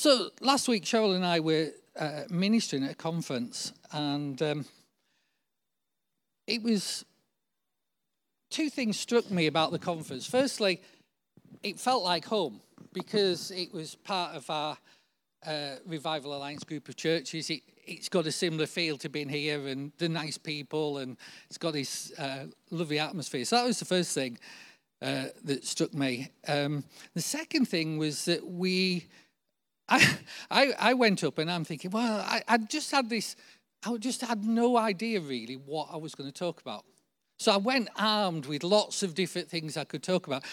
So last week, Cheryl and I were ministering at a conference, and it was two things struck me about the conference. Firstly, it felt like home because it was part of our Revival Alliance group of churches. It's got a similar feel to being here, and the nice people, and it's got this lovely atmosphere. So that was the first thing that struck me. The second thing was that I went up and I'm thinking, well, I just had no idea really what I was going to talk about. So I went armed with lots of different things I could talk about.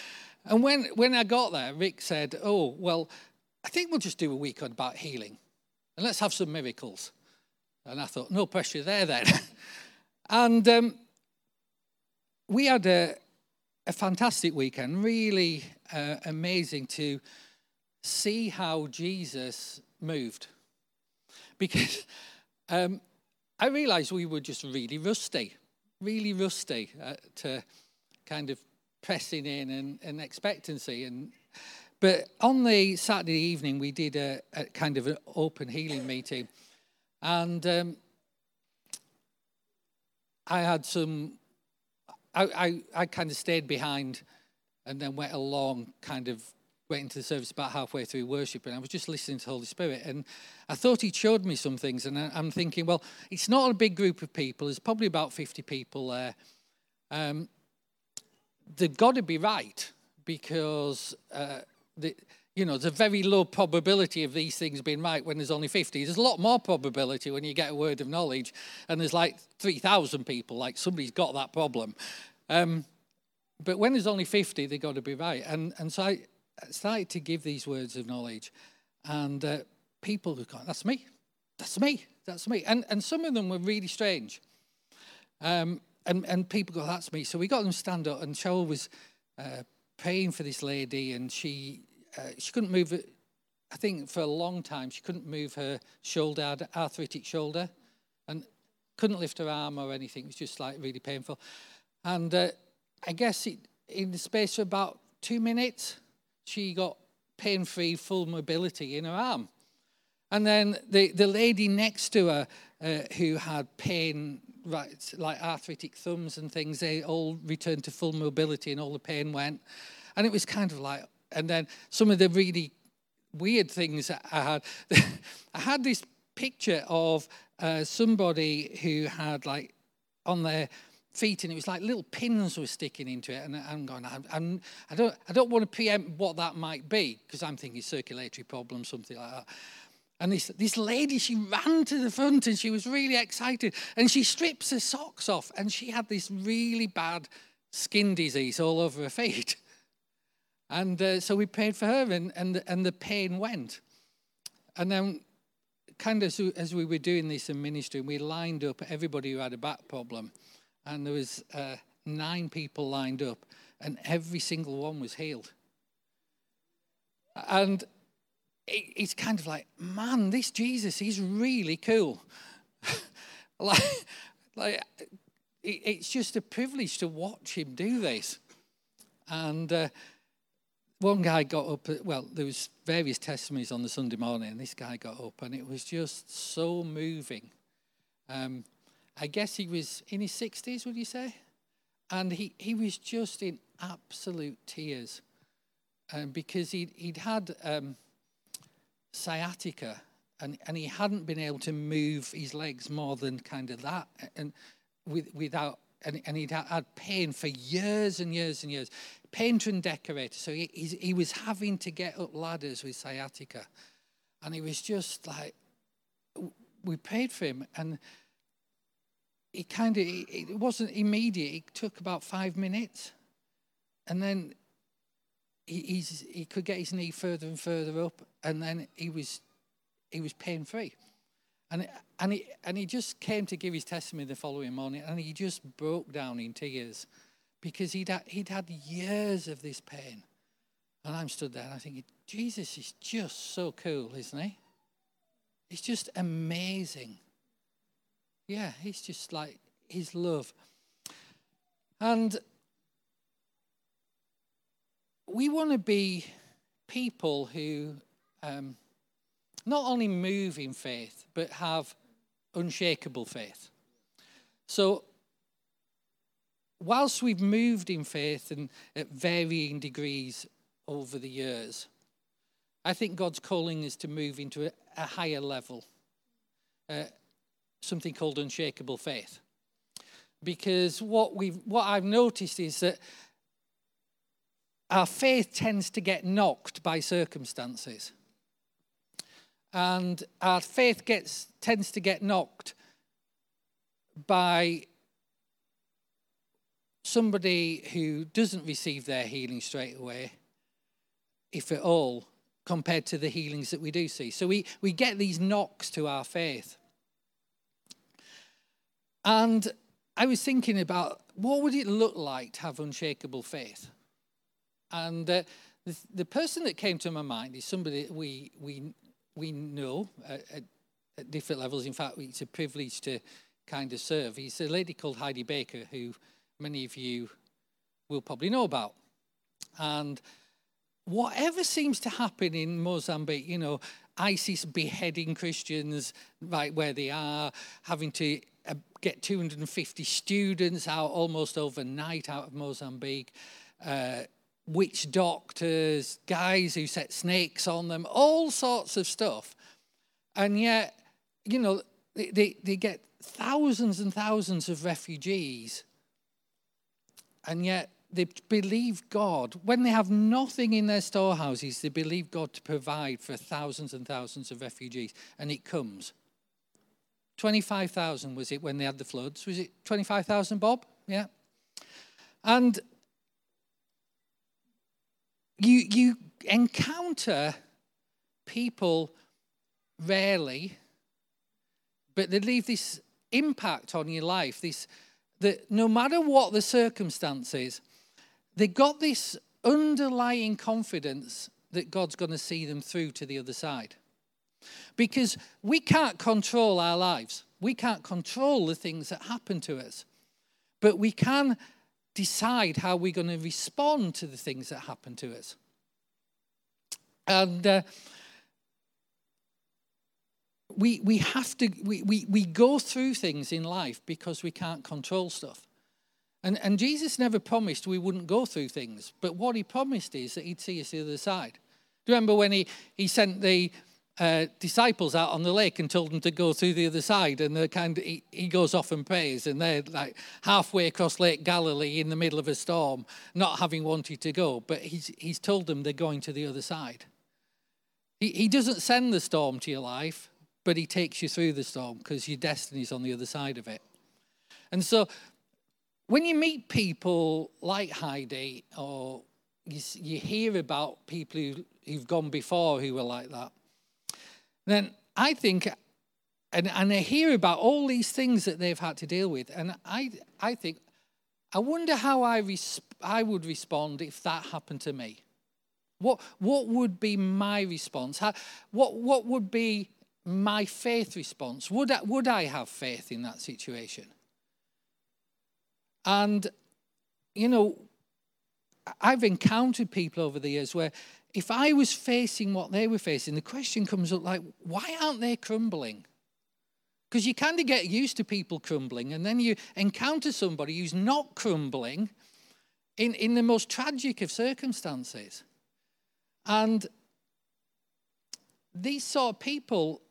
And when I got there, Rick said, oh, well, I think we'll just do a week about healing. And let's have some miracles. And I thought, no pressure there then. And we had a fantastic weekend, really amazing to see how Jesus moved. Because I realized we were just really rusty at kind of pressing in and expectancy. But on the Saturday evening, we did a kind of an open healing meeting. And I had I kind of stayed behind and then went along, kind of went into the service about halfway through worship, and I was just listening to the Holy Spirit. And I thought he showed me some things, and I'm thinking, well, it's not a big group of people. There's probably about 50 people there. They've got to be right, because there's a very low probability of these things being right when there's only 50. There's a lot more probability when you get a word of knowledge and there's like 3,000 people, like somebody's got that problem. But when there's only 50, they've got to be right. And so I started to give these words of knowledge, and people who go, that's me. And some of them were really strange. And people go, that's me. So we got them to stand up, and Cheryl was praying for this lady, and she couldn't move it. I think for a long time she couldn't move her shoulder, arthritic shoulder, and couldn't lift her arm or anything. It was just like really painful. And I guess in the space of about 2 minutes, she got pain-free, full mobility in her arm. And then the lady next to her who had pain, right, like arthritic thumbs and things, they all returned to full mobility and all the pain went. And it was kind of like, and then some of the really weird things I had. I had this picture of somebody who had like on their feet, and it was like little pins were sticking into it, and I'm going, I don't want to preempt what that might be, because I'm thinking circulatory problem, something like that. And this lady, she ran to the front, and she was really excited, and she strips her socks off, and she had this really bad skin disease all over her feet. And so we prayed for her, and the pain went. And then kind of as we were doing this and ministering, we lined up everybody who had a back problem. And there was 9 people lined up, and every single one was healed. And it's kind of like, man, this Jesus is really cool. like it's just a privilege to watch him do this. And one guy got up. Well, there was various testimonies on the Sunday morning, and this guy got up, and it was just so moving. I guess he was in his 60s, would you say? And he was just in absolute tears, because he'd had sciatica, and he hadn't been able to move his legs more than kind of that, and he'd had pain for years and years and years. Painter and decorator, so he was having to get up ladders with sciatica, and he was just like, we prayed for him, and it kind of, it wasn't immediate. It took about 5 minutes, and then he could get his knee further and further up, and then he was pain free, and he just came to give his testimony the following morning, and he just broke down in tears, because he'd had years of this pain. And I'm stood there and I'm thinking, Jesus is just so cool, isn't he? It's just amazing. Yeah, he's just like his love. And we want to be people who not only move in faith, but have unshakable faith. So whilst we've moved in faith and at varying degrees over the years, I think God's calling us to move into a higher level, something called unshakable faith. Because what I've noticed is that our faith tends to get knocked by circumstances. And our faith tends to get knocked by somebody who doesn't receive their healing straight away, if at all, compared to the healings that we do see. So we get these knocks to our faith. And I was thinking about, what would it look like to have unshakable faith? And the person that came to my mind is somebody that we know at different levels. In fact, it's a privilege to kind of serve. It's a lady called Heidi Baker, who many of you will probably know about. And whatever seems to happen in Mozambique, you know, ISIS beheading Christians right where they are, having to get 250 students out almost overnight out of Mozambique, witch doctors, guys who set snakes on them, all sorts of stuff. And yet, you know, they get thousands and thousands of refugees. And yet they believe God. When they have nothing in their storehouses, they believe God to provide for thousands and thousands of refugees. And it comes. 25,000 was it when they had the floods? Was it 25,000, Bob? Yeah. And you encounter people rarely, but they leave this impact on your life, this that no matter what the circumstances, they got this underlying confidence that God's going to see them through to the other side. Because we can't control our lives. We can't control the things that happen to us. But we can decide how we're going to respond to the things that happen to us. And we have to, we go through things in life because we can't control stuff. And Jesus never promised we wouldn't go through things. But what he promised is that he'd see us the other side. Do you remember when he sent the disciples out on the lake and told them to go through the other side, and they're kind of, he goes off and prays, and they're like halfway across Lake Galilee in the middle of a storm, not having wanted to go, but he's told them they're going to the other side. He doesn't send the storm to your life, but he takes you through the storm because your destiny's on the other side of it. And so when you meet people like Heidi, or you hear about people who've gone before who were like that, then I think, and I hear about all these things that they've had to deal with, and I think, I wonder how I would respond if that happened to me. What would be my response? What would be my faith response? Would I have faith in that situation? And, you know, I've encountered people over the years where, if I was facing what they were facing, the question comes up like, why aren't they crumbling? Because you kind of get used to people crumbling, and then you encounter somebody who's not crumbling in the most tragic of circumstances. And these sort of people,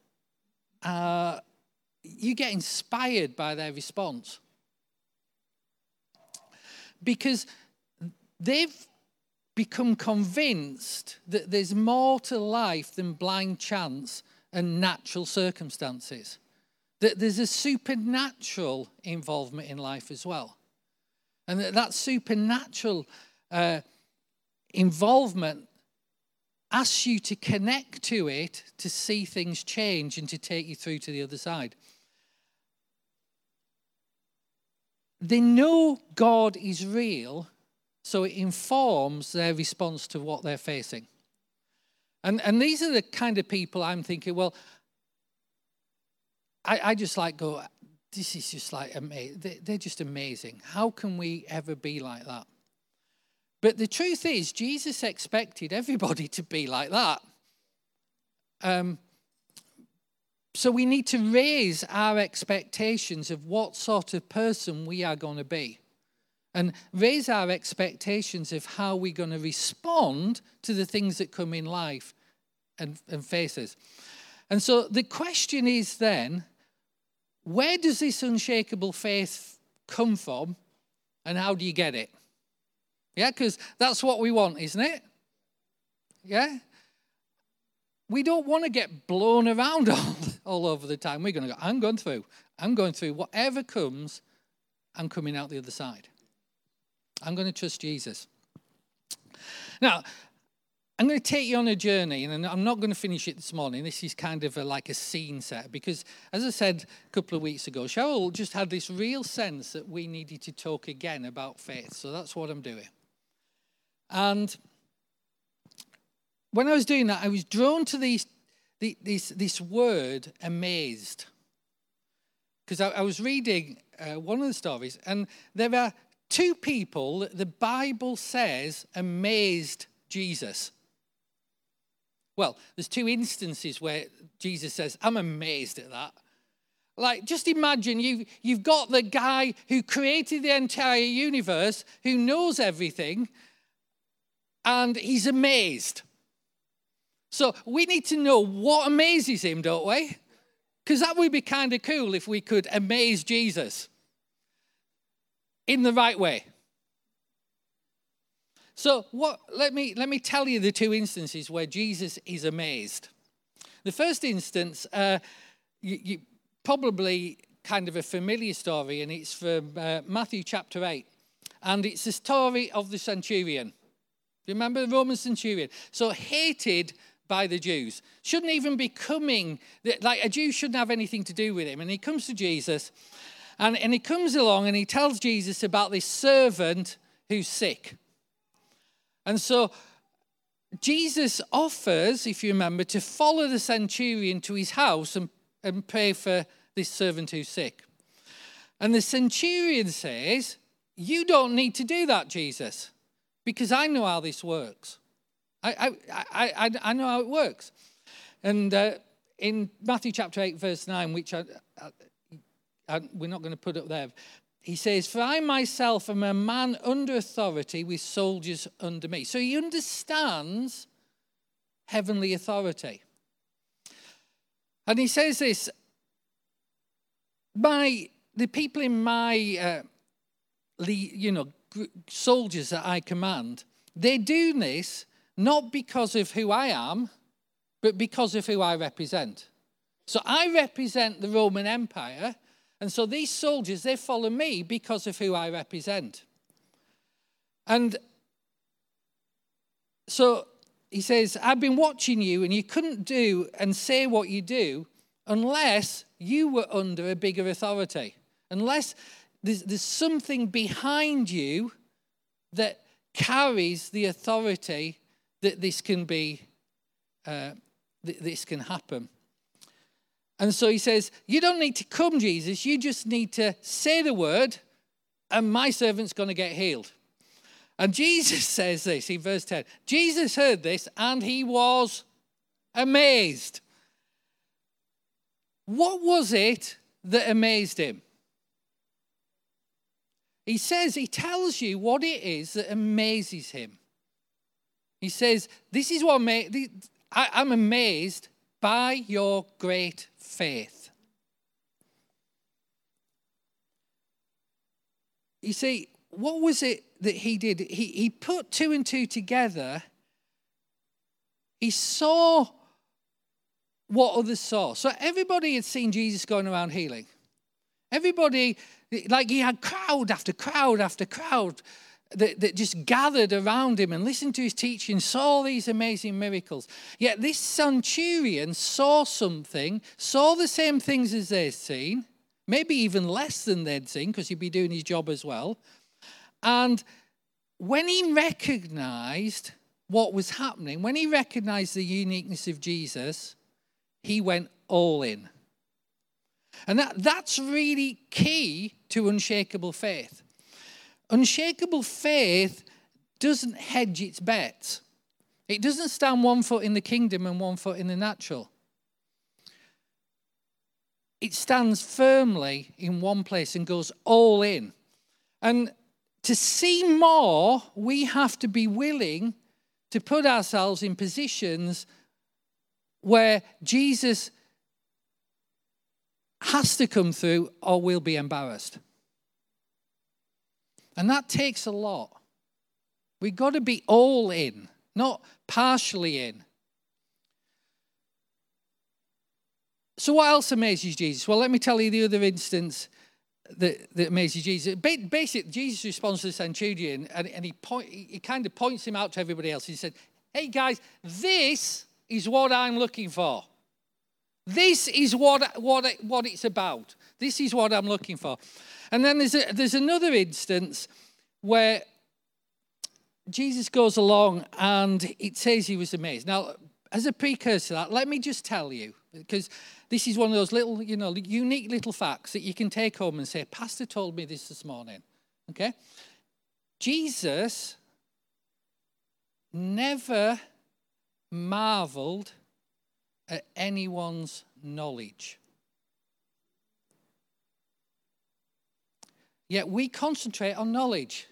you get inspired by their response. Because they've become convinced that there's more to life than blind chance and natural circumstances. That there's a supernatural involvement in life as well. And that supernatural involvement asks you to connect to it, to see things change and to take you through to the other side. They know God is real, so it informs their response to what they're facing. And these are the kind of people I'm thinking, well, I just like go, this is just like, they're just amazing. How can we ever be like that? But the truth is, Jesus expected everybody to be like that. So we need to raise our expectations of what sort of person we are going to be, and raise our expectations of how we're going to respond to the things that come in life and faces. And so the question is then, where does this unshakable faith come from, and how do you get it? Yeah, because that's what we want, isn't it? Yeah? We don't want to get blown around all over the time. We're going to go, I'm going through. Whatever comes, I'm coming out the other side. I'm going to trust Jesus. Now, I'm going to take you on a journey, and I'm not going to finish it this morning. This is kind of like a scene set, because, as I said a couple of weeks ago, Cheryl just had this real sense that we needed to talk again about faith. So that's what I'm doing. And when I was doing that, I was drawn to this word, amazed. Because I was reading one of the stories, and there are two people that the Bible says amazed Jesus. Well, there's two instances where Jesus says, I'm amazed at that. Like, just imagine you've got the guy who created the entire universe, who knows everything, and he's amazed. So we need to know what amazes him, don't we? Because that would be kind of cool if we could amaze Jesus in the right way. So let me tell you the two instances where Jesus is amazed. The first instance, you probably kind of a familiar story, and it's from Matthew chapter 8. And it's the story of the centurion. Do you remember the Roman centurion? So hated by the Jews. Shouldn't even be coming, like a Jew shouldn't have anything to do with him. And he comes to Jesus, and he comes along and he tells Jesus about this servant who's sick. And so Jesus offers, if you remember, to follow the centurion to his house and pray for this servant who's sick. And the centurion says, you don't need to do that, Jesus, because I know how this works. I know how it works. And in Matthew chapter 8, verse 9, which we're not going to put up there, he says, for I myself am a man under authority with soldiers under me. So he understands heavenly authority. And he says this, the people in my, soldiers that I command, they do this not because of who I am, but because of who I represent. So I represent the Roman Empire, and so these soldiers, they follow me because of who I represent. And so he says, I've been watching you, and you couldn't do and say what you do unless you were under a bigger authority, unless there's something behind you that carries the authority that this can happen. And so he says, you don't need to come, Jesus. You just need to say the word, and my servant's going to get healed. And Jesus says this in verse 10. Jesus heard this, and he was amazed. What was it that amazed him? He says, he tells you what it is that amazes him. He says, this is what I'm amazed by your great faith. You see, what was it that he did? He put two and two together. He saw what others saw. So everybody had seen Jesus going around healing. Everybody, like he had crowd after crowd after crowd that just gathered around him and listened to his teaching, saw these amazing miracles. Yet this centurion saw the same things as they'd seen, maybe even less than they'd seen, because he'd be doing his job as well. And when he recognized what was happening, when he recognized the uniqueness of Jesus, he went all in. And that's really key to unshakable faith. Unshakable faith doesn't hedge its bets. It doesn't stand one foot in the kingdom and one foot in the natural. it stands firmly in one place and goes all in. And to see more, we have to be willing to put ourselves in positions where Jesus has to come through or we'll be embarrassed. And that takes a lot. We've got to be all in, not partially in. So what else amazes Jesus? Well, let me tell you the other instance that amazes Jesus. Basically, Jesus responds to the centurion and he kind of points him out to everybody else. He said, hey guys, this is what I'm looking for. This is what it's about. This is what I'm looking for. And then there's another instance where Jesus goes along and it says he was amazed. Now, as a precursor to that, let me just tell you, because this is one of those little, unique little facts that you can take home and say, Pastor told me this morning, okay? Jesus never marveled at anyone's knowledge. Yet we concentrate on knowledge.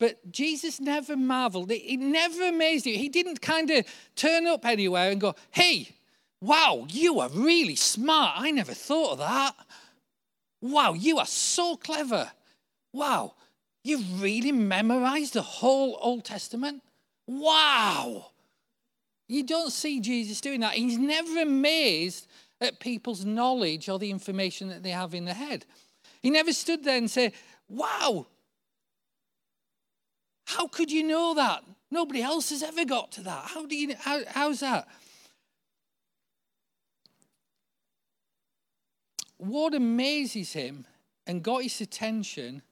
But Jesus never marveled. It never amazed him. He didn't kind of turn up anywhere and go, hey, wow, you are really smart. I never thought of that. Wow, you are so clever. Wow, you've really memorized the whole Old Testament. Wow. You don't see Jesus doing that. He's never amazed at people's knowledge or the information that they have in their head. He never stood there and said, wow, how could you know that? Nobody else has ever got to that. How do you? How's that? What amazes him and got his attention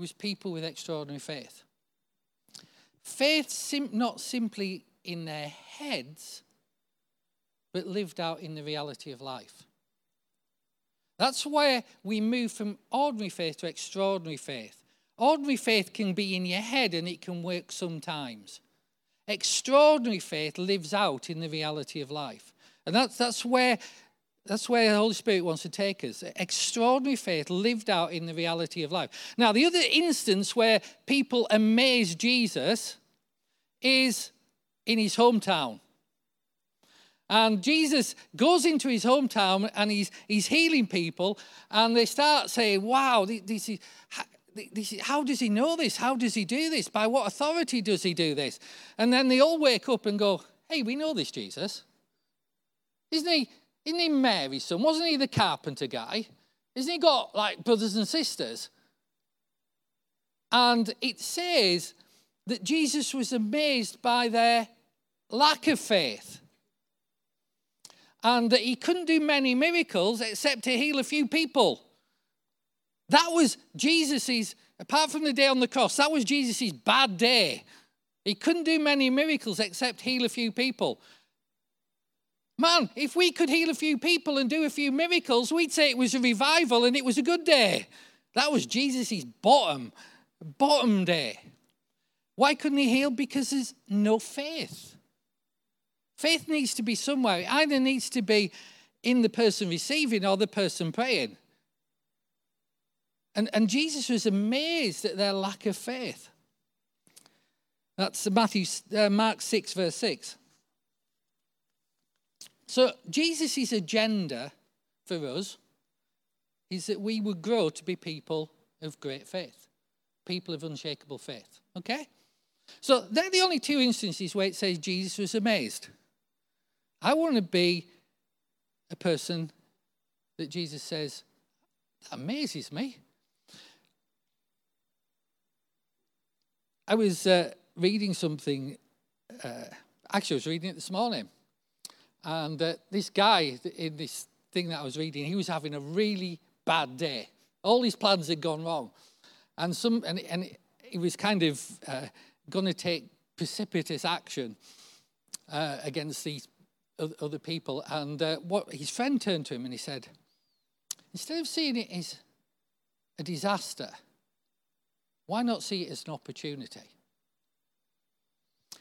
was people with extraordinary faith. Faith not simply in their heads, but lived out in the reality of life. That's where we move from ordinary faith to extraordinary faith. Ordinary faith can be in your head and it can work sometimes. Extraordinary faith lives out in the reality of life. And that's where the Holy Spirit wants to take us. Extraordinary faith lived out in the reality of life. Now, the other instance where people amaze Jesus is in his hometown. And Jesus goes into his hometown and he's healing people. And they start saying, wow, how does he know this? How does he do this? By what authority does he do this? And then they all wake up and go, hey, we know this Jesus. Isn't he Mary's son? Wasn't he the carpenter guy? Isn't he got like brothers and sisters? And it says that Jesus was amazed by their lack of faith. And that he couldn't do many miracles except to heal a few people. That was Jesus', apart from the day on the cross, that was Jesus' bad day. He couldn't do many miracles except heal a few people. Man, if we could heal a few people and do a few miracles, we'd say it was a revival and it was a good day. That was Jesus' bottom day. Why couldn't he heal? Because there's no faith. Faith needs to be somewhere. It either needs to be in the person receiving or the person praying. And Jesus was amazed at their lack of faith. That's Mark 6, verse 6. So Jesus' agenda for us is that we would grow to be people of great faith, people of unshakable faith, okay? So they're the only two instances where it says Jesus was amazed. I want to be a person that Jesus says, that amazes me. I was reading something, actually I was reading it this morning, and this guy in this thing that I was reading, he was having a really bad day. All his plans had gone wrong, and he was kind of going to take precipitous action against these other people, and what his friend turned to him and he said, instead of seeing it as a disaster, why not see it as an opportunity?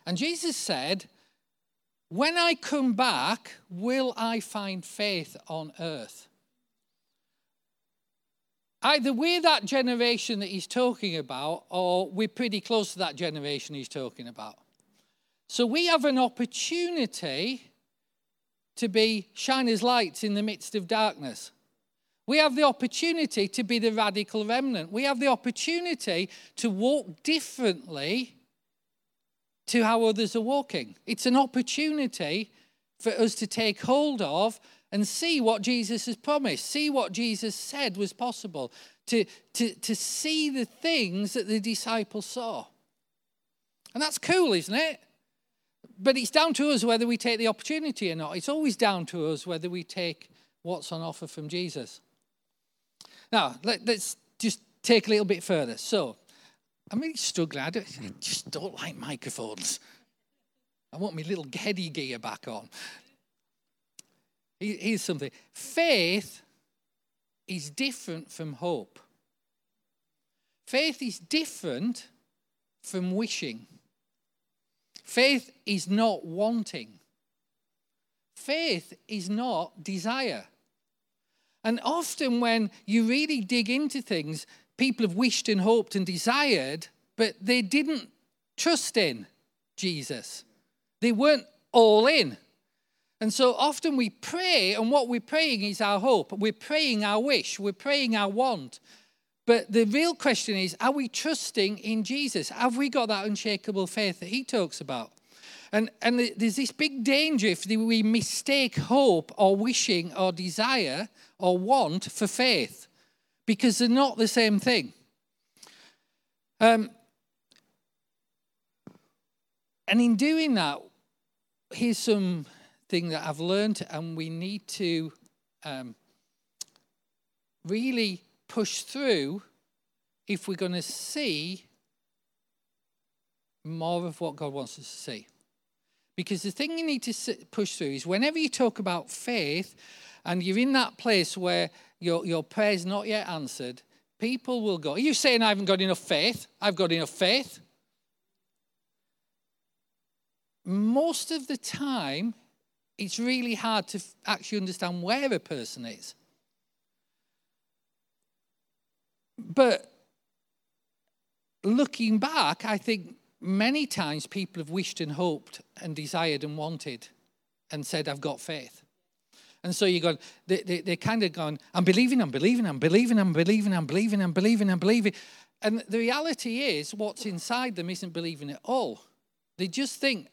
And Jesus said, when I come back, will I find faith on earth? Either we're that generation that he's talking about, or we're pretty close to that generation he's talking about. So we have an opportunity to be shiners' lights in the midst of darkness. We have the opportunity to be the radical remnant. We have the opportunity to walk differently to how others are walking. It's an opportunity for us to take hold of and see what Jesus has promised, see what Jesus said was possible, to see the things that the disciples saw. And that's cool, isn't it? But it's down to us whether we take the opportunity or not. It's always down to us whether we take what's on offer from Jesus. Now, let's just take a little bit further. So, I'm really struggling. I just don't like microphones. I want my little heady gear back on. Here's something. Faith is different from hope. Faith is different from wishing. Faith is not wanting. Faith is not desire. And often when you really dig into things, people have wished and hoped and desired, but they didn't trust in Jesus. They weren't all in. And so often we pray, and what we're praying is our hope. We're praying our wish. We're praying our want. But the real question is, are we trusting in Jesus? Have we got that unshakable faith that he talks about? And there's this big danger if we mistake hope or wishing or desire or want for faith, because they're not the same thing. And in doing that, here's something that I've learned, and we need to really push through if we're going to see more of what God wants us to see. Because the thing you need to push through is whenever you talk about faith and you're in that place where your prayer's not yet answered, people will go, are you saying I haven't got enough faith? I've got enough faith. Most of the time, it's really hard to actually understand where a person is. But looking back, I think many times people have wished and hoped and desired and wanted and said, I've got faith. And so you're going, they're kind of going, I'm believing. And the reality is what's inside them isn't believing at all. They just think,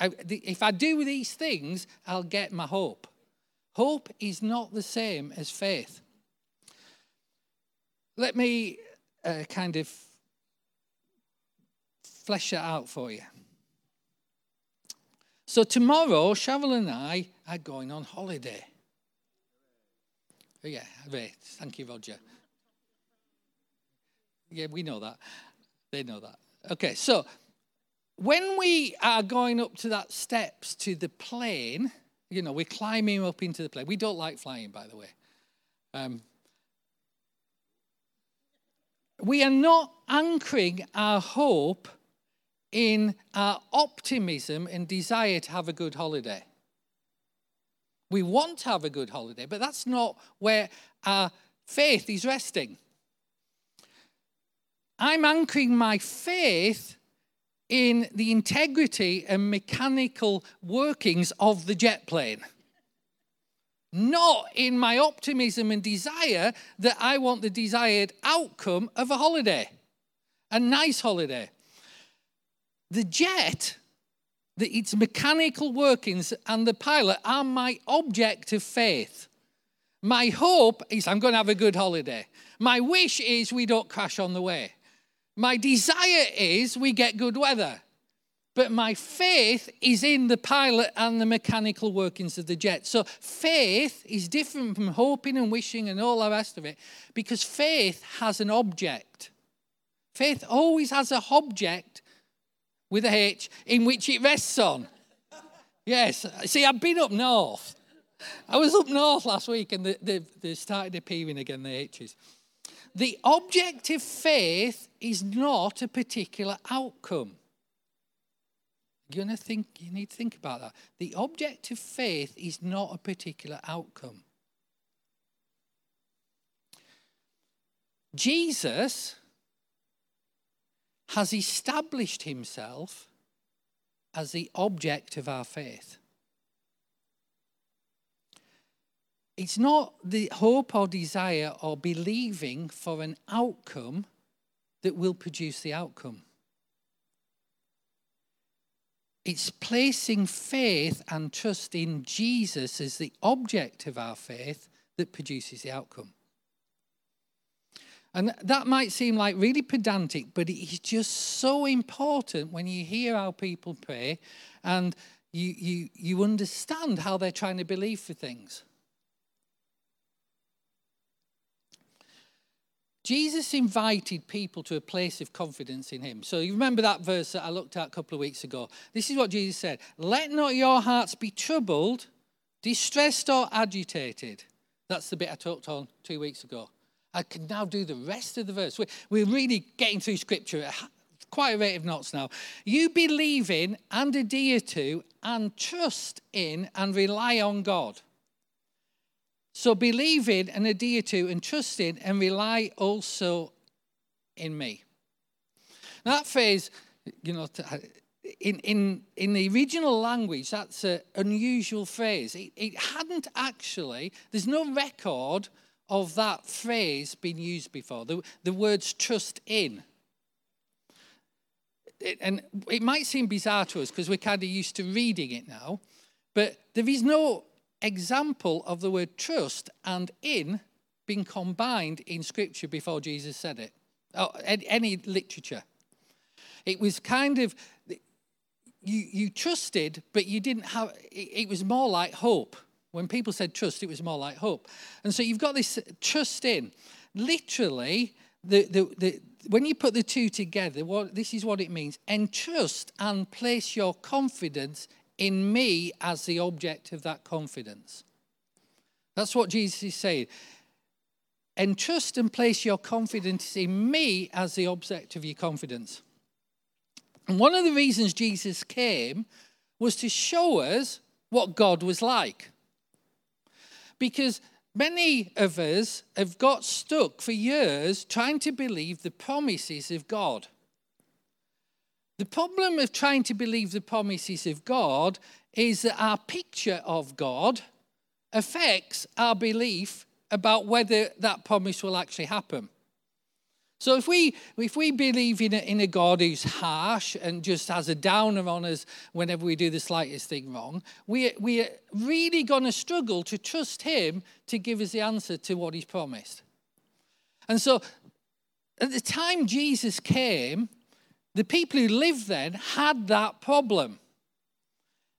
if I do these things, I'll get my hope. Hope is not the same as faith. Let me kind of flesh that out for you. So tomorrow, Cheryl and I are going on holiday. Yeah, right. Thank you, Roger. Yeah, we know that. They know that. Okay, so when we are going up to that steps to the plane, you know, we're climbing up into the plane. We don't like flying, by the way. We are not anchoring our hope in our optimism and desire to have a good holiday. We want to have a good holiday, but that's not where our faith is resting. I'm anchoring my faith in the integrity and mechanical workings of the jet plane. Not in my optimism and desire that I want the desired outcome of a holiday, a nice holiday. The jet, its mechanical workings and the pilot are my object of faith. My hope is I'm going to have a good holiday. My wish is we don't crash on the way. My desire is we get good weather, but my faith is in the pilot and the mechanical workings of the jet. So faith is different from hoping and wishing and all the rest of it, because faith has an object. Faith always has an object with a H in which it rests on. Yes, see, I've been up north. I was up north last week and they started appearing again, the H's. The object of faith is not a particular outcome. You need to think about that. The object of faith is not a particular outcome. Jesus has established himself as the object of our faith. It's not the hope or desire or believing for an outcome that will produce the outcome. It's placing faith and trust in Jesus as the object of our faith that produces the outcome. And that might seem like really pedantic, but it is just so important when you hear how people pray and you understand how they're trying to believe for things. Jesus invited people to a place of confidence in him. So you remember that verse that I looked at a couple of weeks ago. This is what Jesus said. Let not your hearts be troubled, distressed or agitated. That's the bit I talked on 2 weeks ago. I can now do the rest of the verse. We're really getting through scripture at quite a rate of knots now. You believe in and adhere to and trust in and rely on God. So believe in and adhere to and trust in and rely also in me. Now that phrase, you know, in the original language, that's an unusual phrase. It hadn't actually, there's no record of that phrase being used before, the words trust in. And it might seem bizarre to us because we're kind of used to reading it now, but there is no example of the word trust and in being combined in scripture before Jesus said it, or any literature. It was kind of, you trusted, but you didn't have, it was more like hope. When people said trust, it was more like hope. And so you've got this trust in. Literally, when you put the two together, this is what it means. Entrust and place your confidence in me as the object of that confidence. That's what Jesus is saying. Entrust and place your confidence in me as the object of your confidence. And one of the reasons Jesus came was to show us what God was like. Because many of us have got stuck for years trying to believe the promises of God. The problem of trying to believe the promises of God is that our picture of God affects our belief about whether that promise will actually happen. So if we believe in a God who's harsh and just has a downer on us whenever we do the slightest thing wrong, we are really going to struggle to trust him to give us the answer to what he's promised. And so at the time Jesus came, the people who lived then had that problem.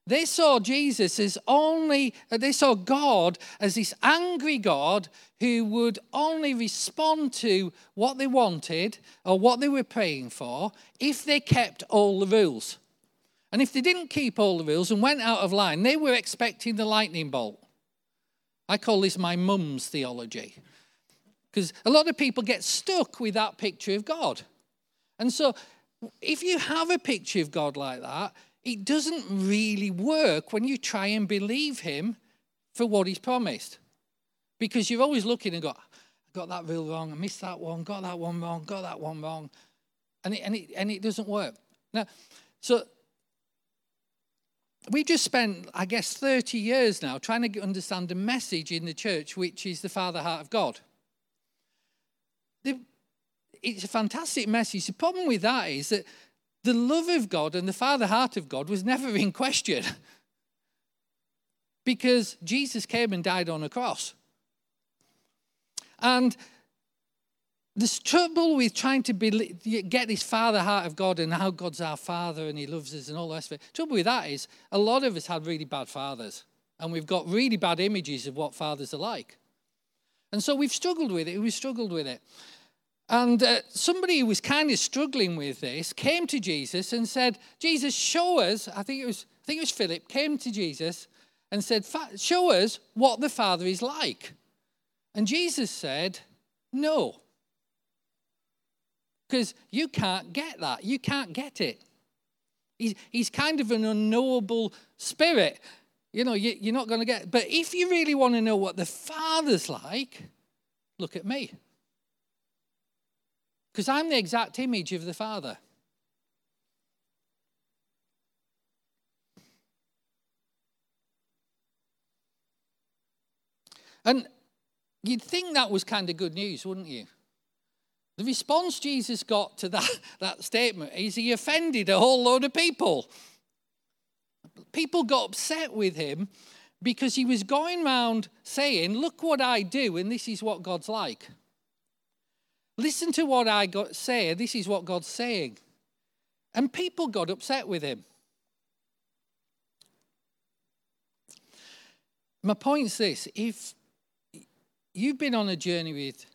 They saw Jesus they saw God as this angry God who would only respond to what they wanted or what they were praying for if they kept all the rules. And if they didn't keep all the rules and went out of line, they were expecting the lightning bolt. I call this my mum's theology, because a lot of people get stuck with that picture of God. And so if you have a picture of God like that, it doesn't really work when you try and believe him for what he's promised. Because you're always looking and go, I got that rule wrong, I missed that one, got that one wrong, got that one wrong. And it doesn't work. Now, so we've just spent, I guess, 30 years now trying to understand a message in the church, which is the Father Heart of God. It's a fantastic message. The problem with that is that the love of God and the Father heart of God was never in question because Jesus came and died on a cross. And this trouble with trying to get this Father heart of God and how God's our Father and he loves us and all the rest of it, trouble with that is a lot of us had really bad fathers and we've got really bad images of what fathers are like. And so we've struggled with it. And somebody who was kind of struggling with this came to Jesus and said, Jesus, show us, I think it was Philip, came to Jesus and said, show us what the Father is like. And Jesus said, no. Because you can't get that. You can't get it. He's kind of an unknowable spirit. You know, you're not going to get it. But if you really want to know what the Father's like, look at me. Because I'm the exact image of the Father. And you'd think that was kind of good news, wouldn't you? The response Jesus got to that statement is he offended a whole load of people. People got upset with him because he was going around saying, look what I do, and this is what God's like. Listen to what I say, this is what God's saying. And people got upset with him. My point's this, if you've been on a journey with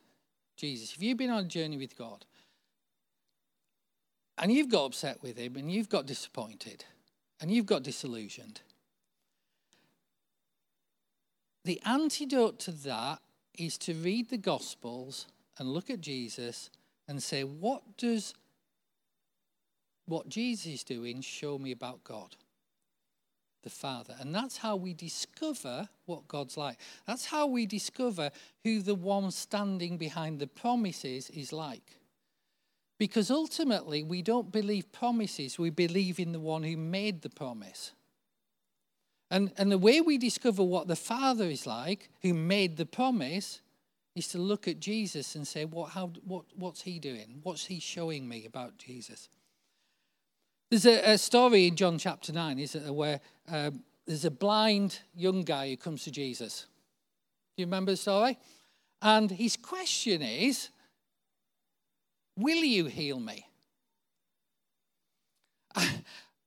Jesus, if you've been on a journey with God, and you've got upset with him, and you've got disappointed, and you've got disillusioned, the antidote to that is to read the Gospels and look at Jesus and say, what does what Jesus is doing show me about God, the Father? And that's how we discover what God's like. That's how we discover who the one standing behind the promises is like. Because ultimately, we don't believe promises, we believe in the one who made the promise. And the way we discover what the Father is like, who made the promise, is to look at Jesus and say, what's he doing? What's he showing me about Jesus? There's a story in John chapter 9, isn't there, where there's a blind young guy who comes to Jesus. Do you remember the story? And his question is, will you heal me?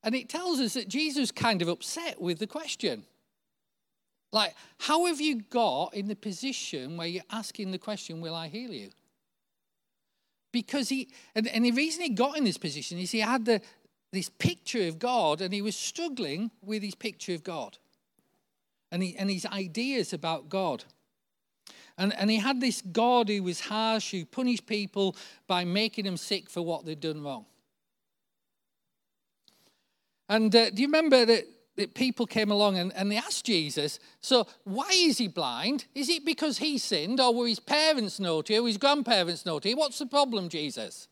And it tells us that Jesus kind of upset with the question. Like, how have you got in the position where you're asking the question, will I heal you? Because and the reason he got in this position is he had this picture of God, and he was struggling with his picture of God and his ideas about God. And he had this God who was harsh, who punished people by making them sick for what they'd done wrong. And do you remember that people came along and they asked Jesus, so why is he blind? Is it because he sinned, or were his parents naughty, or his grandparents naughty? What's the problem, Jesus?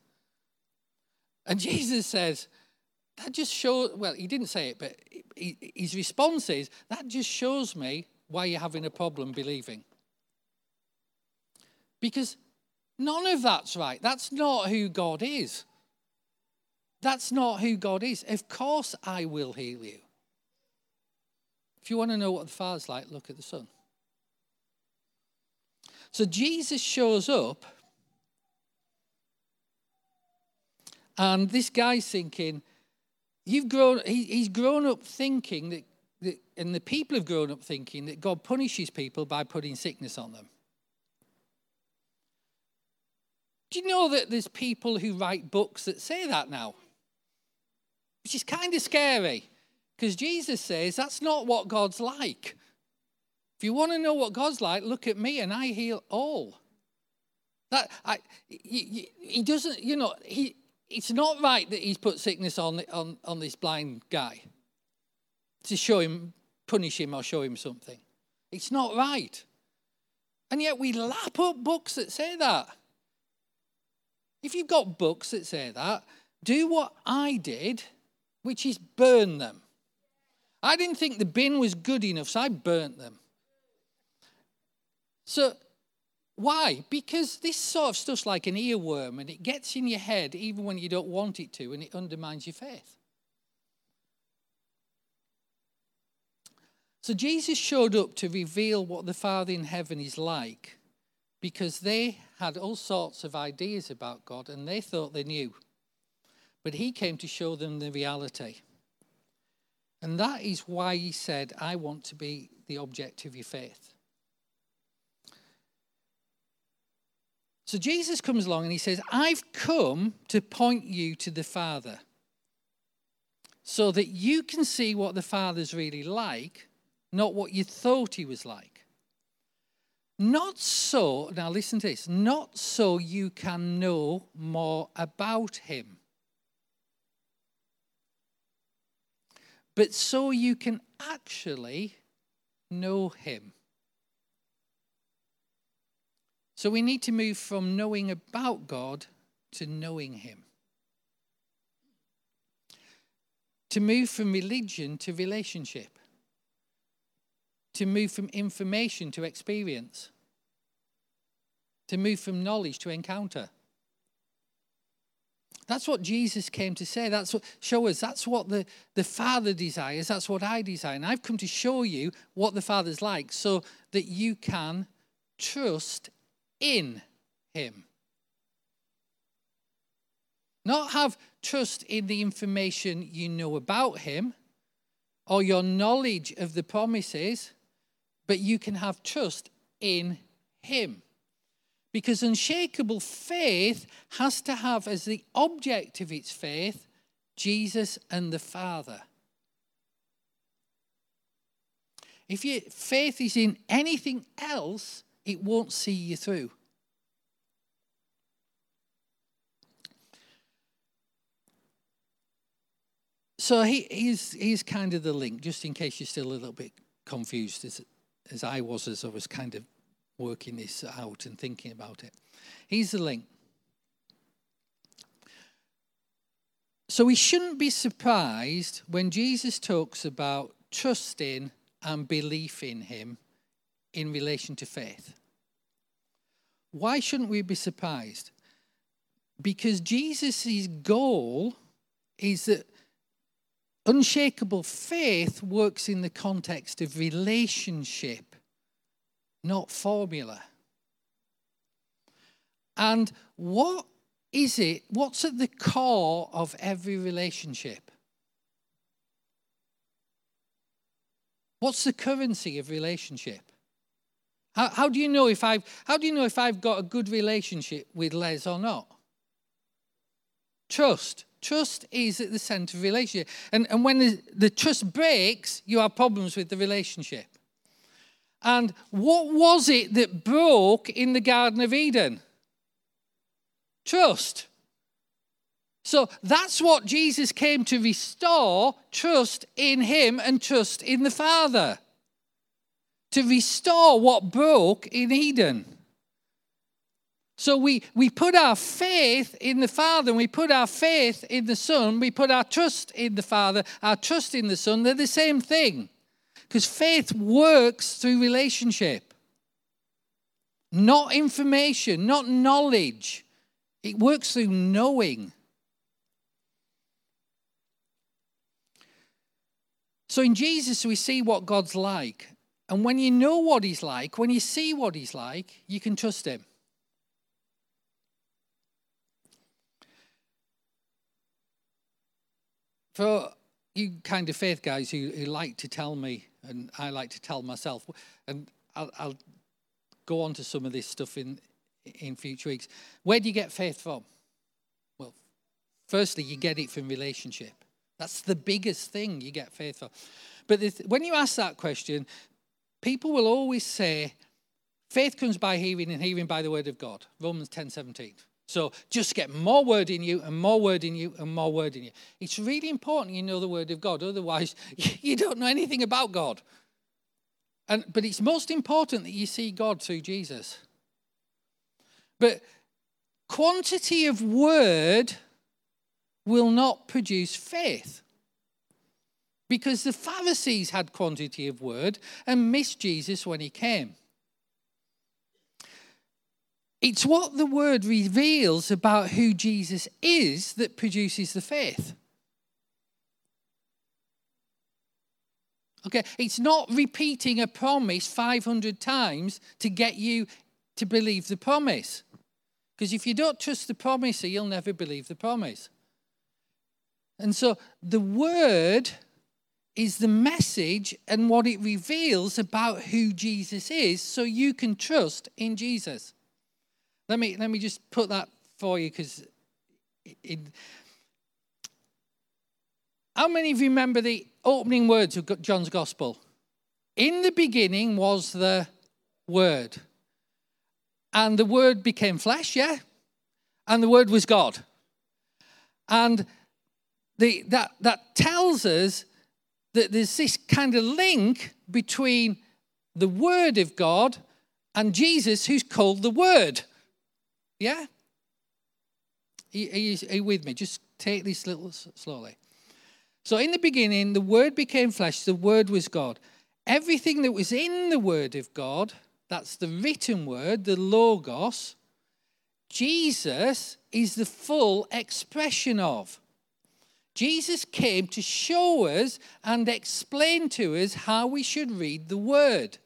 And Jesus says, that just shows, well, he didn't say it, but his response is, that just shows me why you're having a problem believing. Because none of that's right. That's not who God is. That's not who God is. Of course I will heal you. If you want to know what the Father's like, look at the Son. So Jesus shows up, and this guy's thinking, he's grown up thinking that, and the people have grown up thinking that God punishes people by putting sickness on them. Do you know that there's people who write books that say that now? Which is kind of scary, because Jesus says that's not what God's like. If you want to know what God's like, look at me and I heal all. He doesn't, you know, it's not right that he's put sickness on this blind guy to show him, punish him or show him something. It's not right. And yet we lap up books that say that. If you've got books that say that, do what I did, which is burn them. I didn't think the bin was good enough, so I burnt them. So why? Because this sort of stuff's like an earworm, and it gets in your head even when you don't want it to, and it undermines your faith. So Jesus showed up to reveal what the Father in heaven is like, because they had all sorts of ideas about God and they thought they knew. But he came to show them the reality. And that is why he said, I want to be the object of your faith. So Jesus comes along and he says, I've come to point you to the Father so that you can see what the Father's really like, not what you thought he was like. Not so, now listen to this, not so you can know more about him, but so you can actually know him. So we need to move from knowing about God to knowing him. To move from religion to relationship. To move from information to experience. To move from knowledge to encounter. That's what Jesus came to say. That's what show us. That's what the Father desires. That's what I desire. And I've come to show you what the Father's like so that you can trust in him. Not have trust in the information you know about him or your knowledge of the promises, but you can have trust in him. Because unshakable faith has to have as the object of its faith, Jesus and the Father. If your faith is in anything else, it won't see you through. So here's kind of the link, just in case you're still a little bit confused, as I was, as I was kind of working this out and thinking about it. Here's the link. So we shouldn't be surprised when Jesus talks about trusting and belief in him in relation to faith. Why shouldn't we be surprised? Because Jesus' goal is that unshakable faith works in the context of relationship, not formula. And what is it? What's at the core of every relationship? What's the currency of relationship? How do you know if I've got a good relationship with Les or not? Trust. Trust is at the center of relationship. And when the trust breaks, you have problems with the relationship. And what was it that broke in the Garden of Eden? Trust. So that's what Jesus came to restore, trust in him and trust in the Father. To restore what broke in Eden. So we put our faith in the Father, and we put our faith in the Son, we put our trust in the Father, our trust in the Son. They're the same thing. Because faith works through relationship. Not information, not knowledge. It works through knowing. So in Jesus we see what God's like. And when you know what he's like, when you see what he's like, you can trust him. For you kind of faith guys who like to tell me, and I like to tell myself, and I'll go on to some of this stuff in future weeks. Where do you get faith from? Well, firstly, you get it from relationship. That's the biggest thing you get faith from. But when you ask that question, people will always say, faith comes by hearing and hearing by the word of God. Romans 10:17. So just get more word in you and more word in you and more word in you. It's really important you know the word of God. Otherwise, you don't know anything about God. But it's most important that you see God through Jesus. But quantity of word will not produce faith. Because the Pharisees had quantity of word and missed Jesus when he came. It's what the word reveals about who Jesus is that produces the faith. Okay, it's not repeating a promise 500 times to get you to believe the promise. Because if you don't trust the promiser, you'll never believe the promise. And so the word is the message and what it reveals about who Jesus is, so you can trust in Jesus. Let me just put that for you, because how many of you remember the opening words of John's Gospel? In the beginning was the Word. And the Word became flesh, yeah? And the Word was God. And that tells us that there's this kind of link between the Word of God and Jesus, who's called the Word. Yeah? Are you with me? Just take this little slowly. So in the beginning, the Word became flesh. The Word was God. Everything that was in the Word of God, that's the written Word, the Logos, Jesus is the full expression of. Jesus came to show us and explain to us how we should read the Word.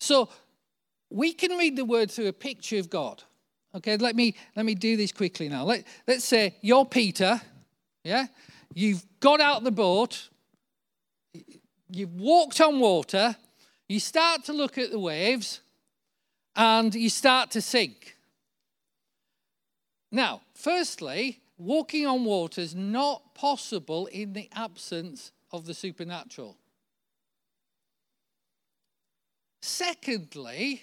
So we can read the Word through a picture of God. Okay, let me do this quickly now. Let's say you're Peter, yeah? You've got out the boat. You've walked on water. You start to look at the waves and you start to sink. Now, firstly, walking on water is not possible in the absence of the supernatural. Secondly,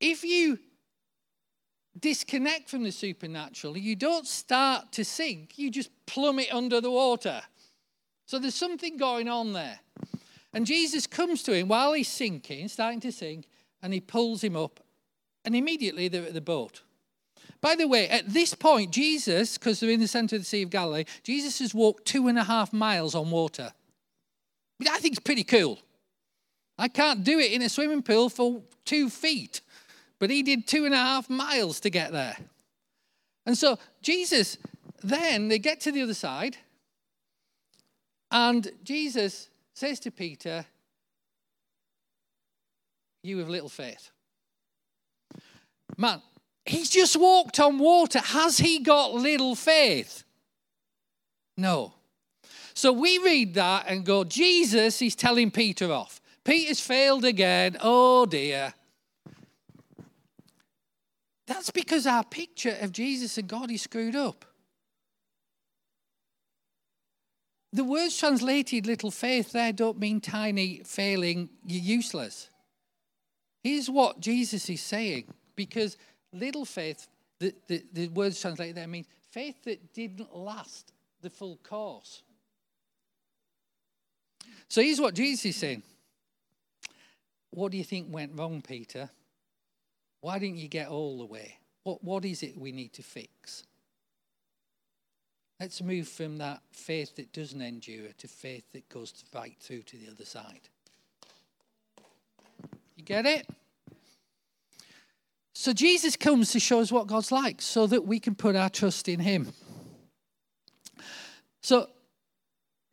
if you disconnect from the supernatural, you don't start to sink, you just plummet under the water. So there's something going on there. And Jesus comes to him while he's sinking, starting to sink, and he pulls him up, and immediately they're at the boat. By the way, at this point, Jesus, because they're in the center of the Sea of Galilee, Jesus has walked 2.5 miles on water. Which I think is pretty cool. I can't do it in a swimming pool for 2 feet. But he did 2.5 miles to get there. And so Jesus, then they get to the other side. And Jesus says to Peter, you have little faith. Man, he's just walked on water. Has he got little faith? No. So we read that and go, Jesus, he's telling Peter off. Peter's failed again. Oh, dear. That's because our picture of Jesus and God is screwed up. The words translated little faith there don't mean tiny, failing, you're useless. Here's what Jesus is saying. Because little faith, the words translated there mean faith that didn't last the full course. So here's what Jesus is saying. What do you think went wrong, Peter? Why didn't you get all the way? What is it we need to fix? Let's move from that faith that doesn't endure to faith that goes right through to the other side. You get it? So Jesus comes to show us what God's like so that we can put our trust in him. So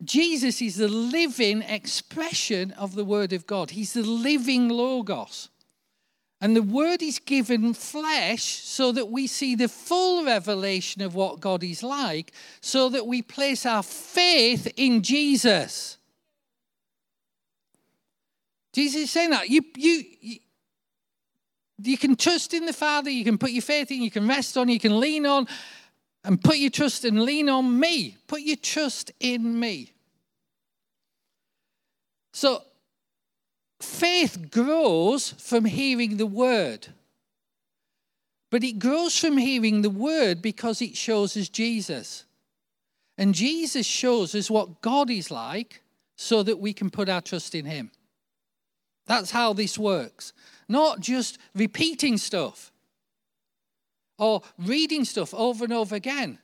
Jesus is the living expression of the Word of God. He's the living Logos. And the Word is given flesh so that we see the full revelation of what God is like, so that we place our faith in Jesus. Jesus is saying that. You can trust in the Father, you can put your faith in, you can rest on, you can lean on, and put your trust and lean on me. Put your trust in me. So, faith grows from hearing the Word. But it grows from hearing the Word because it shows us Jesus. And Jesus shows us what God is like so that we can put our trust in him. That's how this works. Not just repeating stuff or reading stuff over and over again.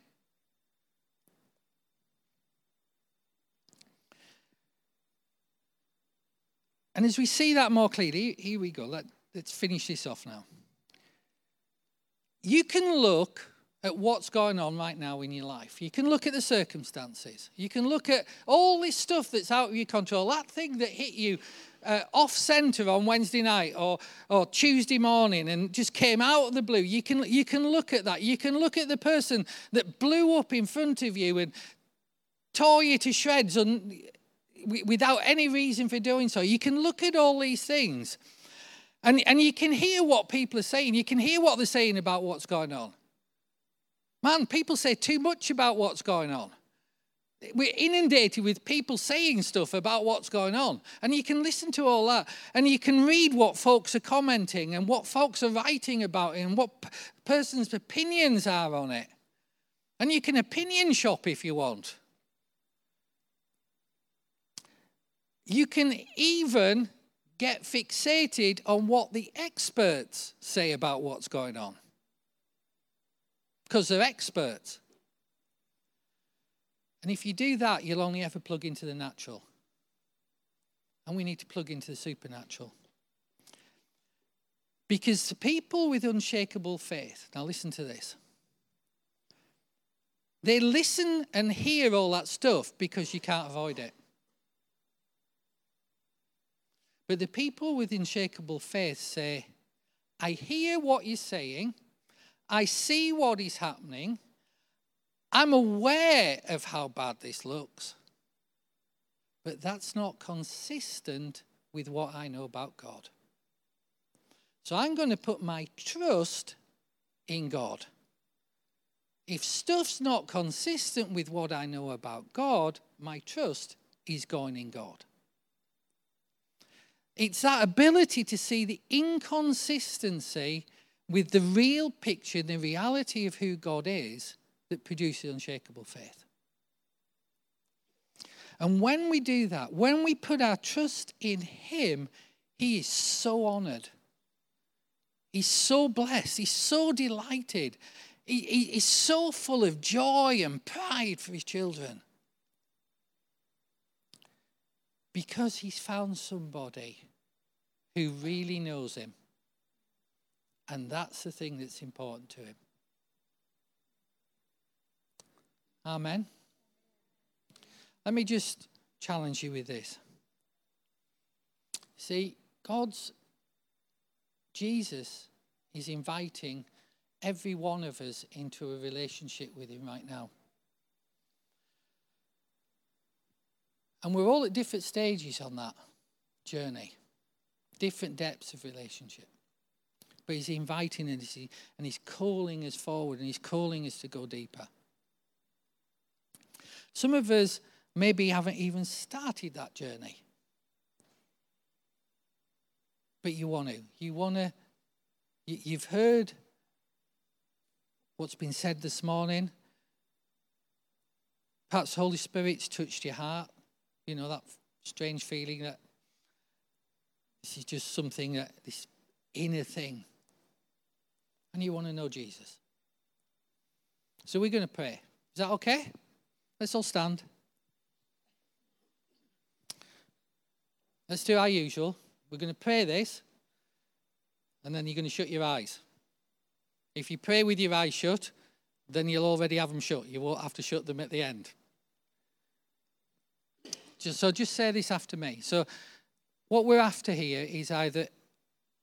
And as we see that more clearly, here we go. Let's finish this off now. You can look at what's going on right now in your life. You can look at the circumstances. You can look at all this stuff that's out of your control. That thing that hit you off center on Wednesday night or Tuesday morning and just came out of the blue. You can look at that. You can look at the person that blew up in front of you and tore you to shreds and without any reason for doing so. You can look at all these things. And you can hear what people are saying. You can hear what they're saying about what's going on. Man, people say too much about what's going on. We're inundated with people saying stuff about what's going on. And you can listen to all that. And you can read what folks are commenting and what folks are writing about it and what person's opinions are on it. And you can opinion shop if you want. You can even get fixated on what the experts say about what's going on. Because they're experts. And if you do that, you'll only ever plug into the natural. And we need to plug into the supernatural. Because the people with unshakable faith, now listen to this. They listen and hear all that stuff because you can't avoid it. But the people with unshakable faith say, I hear what you're saying. I see what is happening. I'm aware of how bad this looks. But that's not consistent with what I know about God. So I'm going to put my trust in God. If stuff's not consistent with what I know about God, my trust is going in God. It's that ability to see the inconsistency with the real picture, the reality of who God is, that produces unshakable faith. And when we do that, when we put our trust in him, he is so honored. He's so blessed. He's so delighted. He is so full of joy and pride for his children. Because he's found somebody who really knows him. And that's the thing that's important to him. Amen. Let me just challenge you with this. See, Jesus is inviting every one of us into a relationship with him right now. And we're all at different stages on that journey, different depths of relationship. But he's inviting us and he's calling us forward and he's calling us to go deeper. Some of us maybe haven't even started that journey. But you want to, you've heard what's been said this morning. Perhaps the Holy Spirit's touched your heart. You know, that strange feeling that this is just something, that this inner thing. And you want to know Jesus. So we're going to pray. Is that okay? Let's all stand. Let's do our usual. We're going to pray this, and then you're going to shut your eyes. If you pray with your eyes shut, then you'll already have them shut. You won't have to shut them at the end. So just say this after me. So what we're after here is either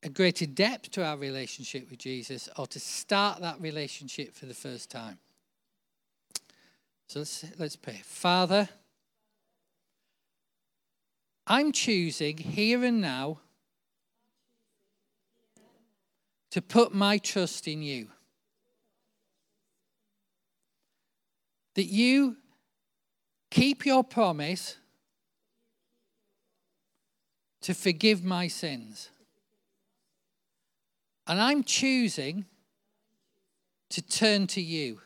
a greater depth to our relationship with Jesus or to start that relationship for the first time. So let's pray. Father, I'm choosing here and now to put my trust in you. That you keep your promise to forgive my sins. And I'm choosing to turn to you.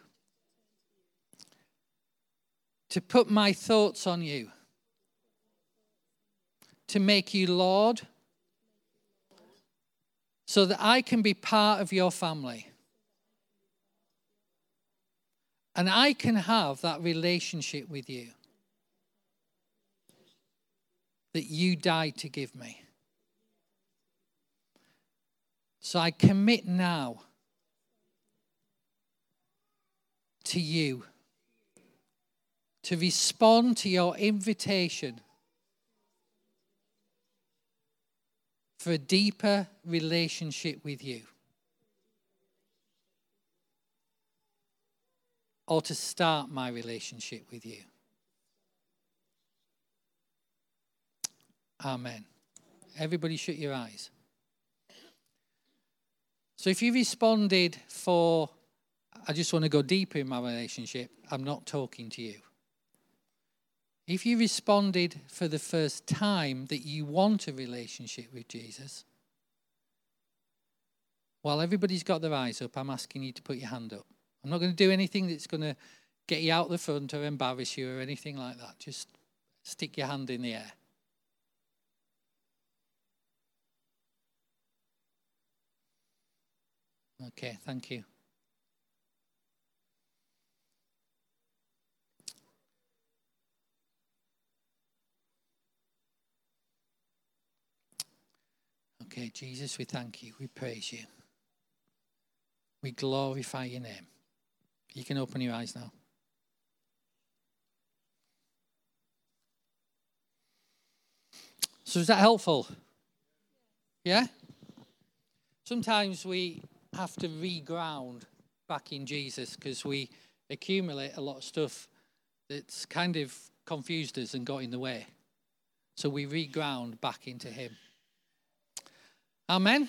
To put my thoughts on you. To make you Lord, so that I can be part of your family. And I can have that relationship with you that you died to give me. So I commit now to you, to respond to your invitation for a deeper relationship with you, or to start my relationship with you. Amen. Everybody shut your eyes. So if you responded for, I just want to go deeper in my relationship, I'm not talking to you. If you responded for the first time that you want a relationship with Jesus, while everybody's got their eyes up, I'm asking you to put your hand up. I'm not going to do anything that's going to get you out the front or embarrass you or anything like that. Just stick your hand in the air. Okay, thank you. Okay, Jesus, we thank you. We praise you. We glorify your name. You can open your eyes now. So is that helpful? Yeah? Sometimes we have to reground back in Jesus because we accumulate a lot of stuff that's kind of confused us and got in the way. So we reground back into him. Amen.